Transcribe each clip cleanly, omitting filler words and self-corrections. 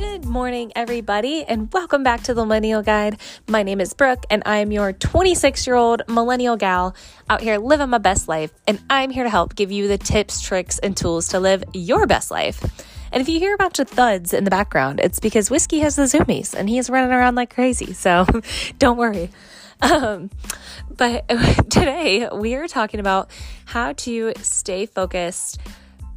Good morning, everybody, and welcome back to the Millennial Guide. My name is Brooke, and I am your 26-year-old millennial gal out here living my best life, and I'm here to help give you the tips, tricks, and tools to live your best life. And if you hear a bunch of thuds in the background, it's because Whiskey has the zoomies, and he's running around like crazy, so don't worry. But today, we are talking about how to stay focused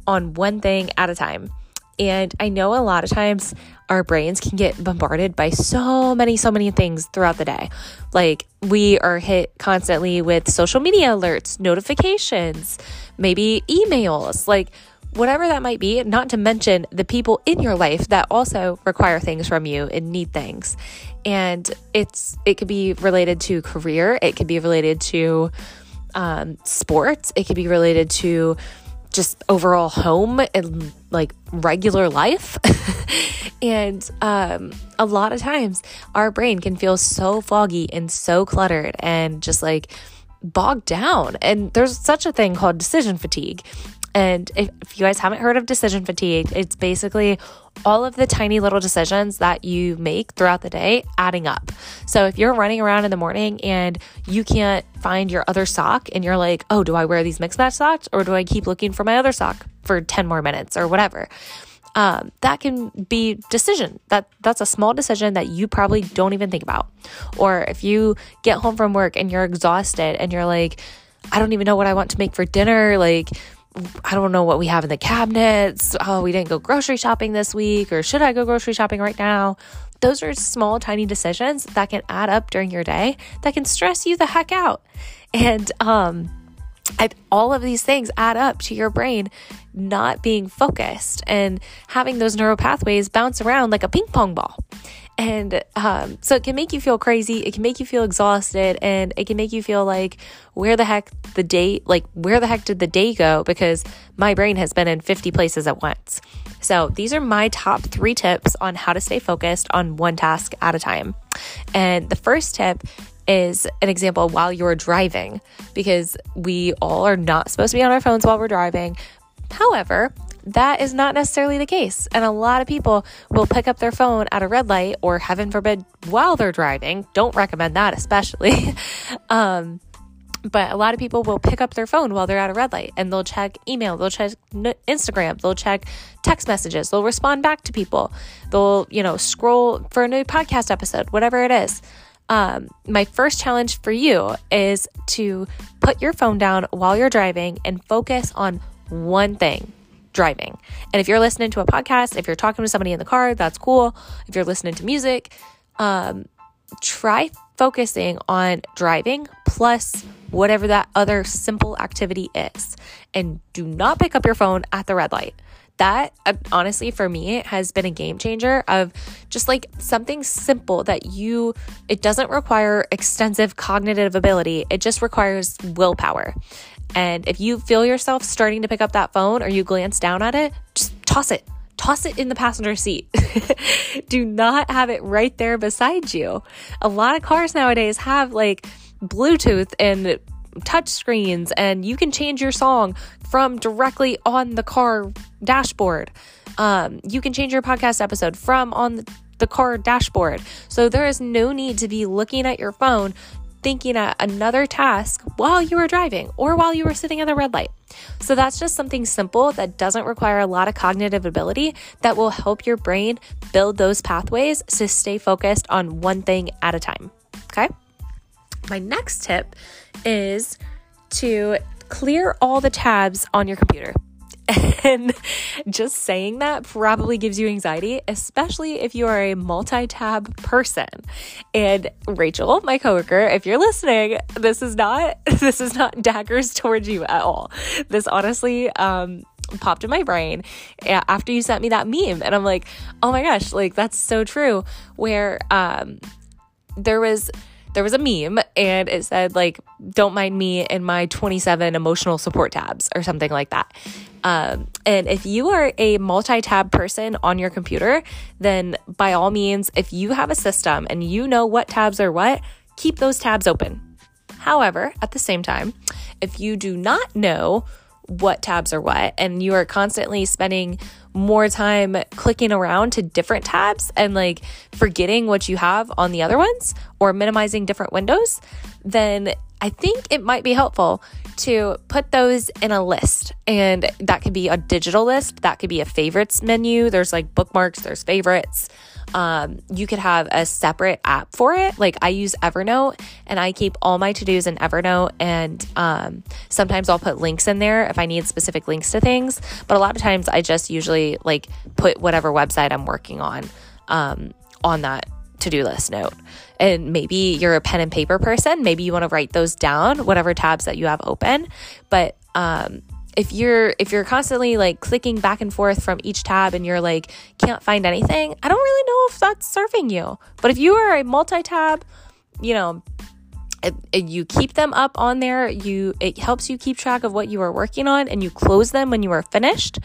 on one thing at a time. And I know a lot of times our brains can get bombarded by so many things throughout the day. Like we are hit constantly with social media alerts, notifications, maybe emails, like whatever that might be, not to mention the people in your life that also require things from you and need things. And it could be related to career. It could be related to sports. It could be related to just overall home and like regular life. And a lot of times our brain can feel so foggy and so cluttered and just like bogged down. And there's such a thing called decision fatigue. And if you guys haven't heard of decision fatigue, it's basically all of the tiny little decisions that you make throughout the day adding up. So if you're running around in the morning and you can't find your other sock and you're like, oh, do I wear these mixed match socks or do I keep looking for my other sock for 10 more minutes or whatever? That can be decision. That's a small decision that you probably don't even think about. Or if you get home from work and you're exhausted and you're like, I don't even know what I want to make for dinner. Like, I don't know what we have in the cabinets. Oh, we didn't go grocery shopping this week, or should I go grocery shopping right now? Those are small, tiny decisions that can add up during your day that can stress you the heck out. And all of these things add up to your brain not being focused and having those neural pathways bounce around like a ping pong ball. And so it can make you feel crazy, it can make you feel exhausted, and it can make you feel like where the heck did the day go, because my brain has been in 50 places at once. So these are my top 3 tips on how to stay focused on one task at a time. And the first tip is an example while you're driving, because we all are not supposed to be on our phones while we're driving. However, that is not necessarily the case. And a lot of people will pick up their phone at a red light, or heaven forbid, while they're driving. Don't recommend that, especially. But a lot of people will pick up their phone while they're at a red light, and they'll check email, they'll check Instagram, they'll check text messages, they'll respond back to people, they'll, scroll for a new podcast episode, whatever it is. My first challenge for you is to put your phone down while you're driving and focus on one thing. Driving. And if you're listening to a podcast, if you're talking to somebody in the car, that's cool. If you're listening to music, try focusing on driving plus whatever that other simple activity is. And do not pick up your phone at the red light. That honestly, for me, has been a game changer of just like something simple that it doesn't require extensive cognitive ability. It just requires willpower. And if you feel yourself starting to pick up that phone or you glance down at it, just toss it. Toss it in the passenger seat. Do not have it right there beside you. A lot of cars nowadays have like Bluetooth and touch screens, and you can change your song from directly on the car dashboard. You can change your podcast episode from on the car dashboard. So there is no need to be looking at your phone thinking at another task while you were driving or while you were sitting at the red light. So that's just something simple that doesn't require a lot of cognitive ability that will help your brain build those pathways to stay focused on one thing at a time. Okay. My next tip is to clear all the tabs on your computer. And just saying that probably gives you anxiety, especially if you are a multi-tab person. And Rachel, my coworker, if you're listening, this is not daggers towards you at all. This honestly popped in my brain after you sent me that meme. And I'm like, oh my gosh, like that's so true. Where there was a meme and it said like, don't mind me and my 27 emotional support tabs or something like that. And if you are a multi-tab person on your computer, then by all means, if you have a system and you know what tabs are what, keep those tabs open. However, at the same time, if you do not know what tabs are what, and you are constantly spending more time clicking around to different tabs and like forgetting what you have on the other ones or minimizing different windows, then I think it might be helpful to put those in a list. And that could be a digital list, that could be a favorites menu. There's like bookmarks, there's favorites. You could have a separate app for it. Like I use Evernote and I keep all my to-dos in Evernote, and sometimes I'll put links in there if I need specific links to things. But a lot of times I just usually like put whatever website I'm working on that to-do list note. And maybe you're a pen and paper person. Maybe you want to write those down, whatever tabs that you have open. But, if you're constantly like clicking back and forth from each tab and you're like, can't find anything, I don't really know if that's serving you. But if you are a multi-tab, you know, you keep them up on there. It helps you keep track of what you are working on, and you close them when you are finished,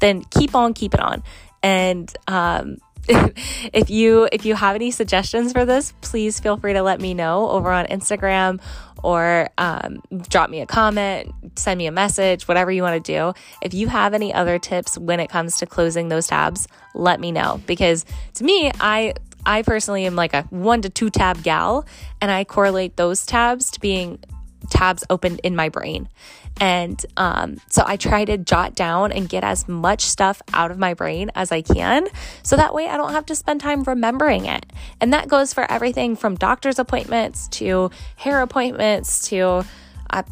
then keep it on. And, if you have any suggestions for this, please feel free to let me know over on Instagram, or drop me a comment, send me a message, whatever you want to do. If you have any other tips when it comes to closing those tabs, let me know, because to me, I personally am like a 1 to 2 tab gal, and I correlate those tabs to being tabs opened in my brain. And so I try to jot down and get as much stuff out of my brain as I can, so that way I don't have to spend time remembering it. And that goes for everything from doctor's appointments to hair appointments to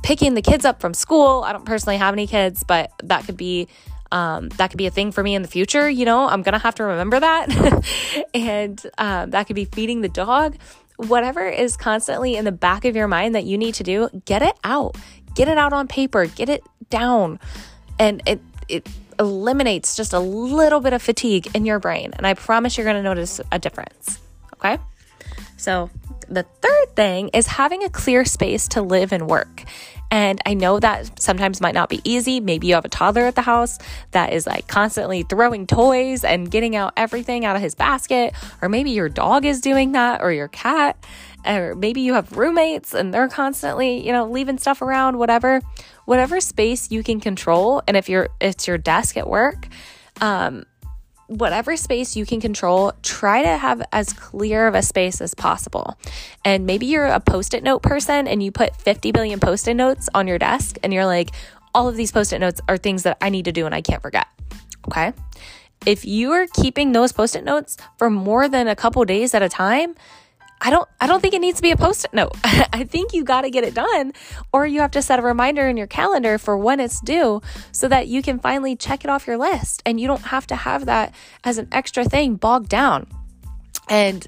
picking the kids up from school. I don't personally have any kids, but that could be a thing for me in the future. You know, I'm gonna have to remember that. And that could be feeding the dog. Whatever is constantly in the back of your mind that you need to do, get it out. Get it out on paper. Get it down. And it eliminates just a little bit of fatigue in your brain. And I promise you're going to notice a difference. Okay? So the third thing is having a clear space to live and work. And I know that sometimes might not be easy. Maybe you have a toddler at the house that is like constantly throwing toys and getting out everything out of his basket, or maybe your dog is doing that, or your cat, or maybe you have roommates and they're constantly, you know, leaving stuff around, whatever space you can control. And it's your desk at work, whatever space you can control, try to have as clear of a space as possible. And maybe you're a post-it note person and you put 50 billion post-it notes on your desk and you're like, all of these post-it notes are things that I need to do and I can't forget. Okay? If you are keeping those post-it notes for more than a couple days at a time, I don't think it needs to be a post-it note. I think you got to get it done, or you have to set a reminder in your calendar for when it's due so that you can finally check it off your list and you don't have to have that as an extra thing bogged down. And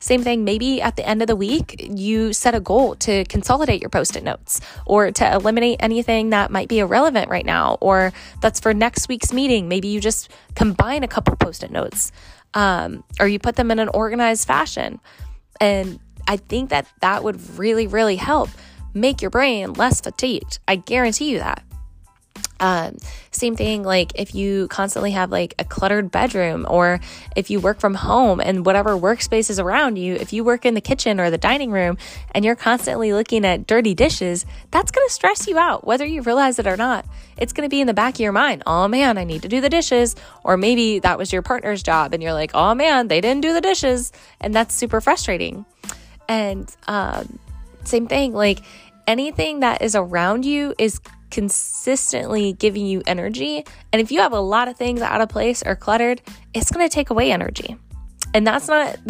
same thing, maybe at the end of the week, you set a goal to consolidate your post-it notes or to eliminate anything that might be irrelevant right now, or that's for next week's meeting. Maybe you just combine a couple post-it notes or you put them in an organized fashion. And I think that would really, really help make your brain less fatigued. I guarantee you that. Same thing, like if you constantly have like a cluttered bedroom, or if you work from home and whatever workspace is around you, if you work in the kitchen or the dining room and you're constantly looking at dirty dishes, that's going to stress you out, whether you realize it or not. It's going to be in the back of your mind. Oh man, I need to do the dishes. Or maybe that was your partner's job and you're like, oh man, they didn't do the dishes. And that's super frustrating. And, same thing, like anything that is around you is consistently giving you energy. And if you have a lot of things out of place or cluttered, it's going to take away energy. And that's not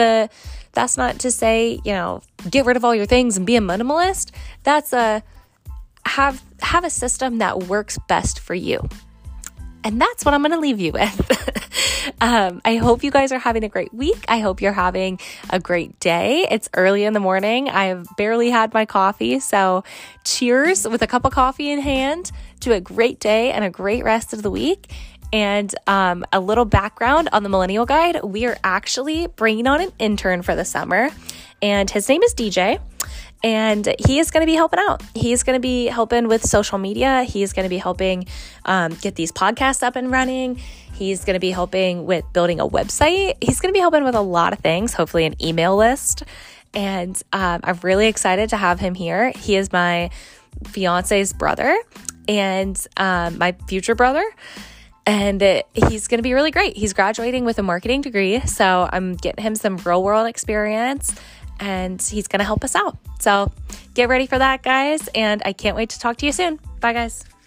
to say, you know, get rid of all your things and be a minimalist. That's have a system that works best for you. And that's what I'm going to leave you with. I hope you guys are having a great week. I hope you're having a great day. It's early in the morning. I have barely had my coffee. So cheers with a cup of coffee in hand to a great day and a great rest of the week. And a little background on the Millennial Guide. We are actually bringing on an intern for the summer, and his name is DJ. And he is going to be helping out. He's going to be helping with social media. He's going to be helping get these podcasts up and running. He's going to be helping with building a website. He's going to be helping with a lot of things, hopefully an email list. And I'm really excited to have him here. He is my fiance's brother. and my future brother. And he's going to be really great. He's graduating with a marketing degree, so I'm getting him some real-world experience, and he's going to help us out. So get ready for that, guys, and I can't wait to talk to you soon. Bye, guys.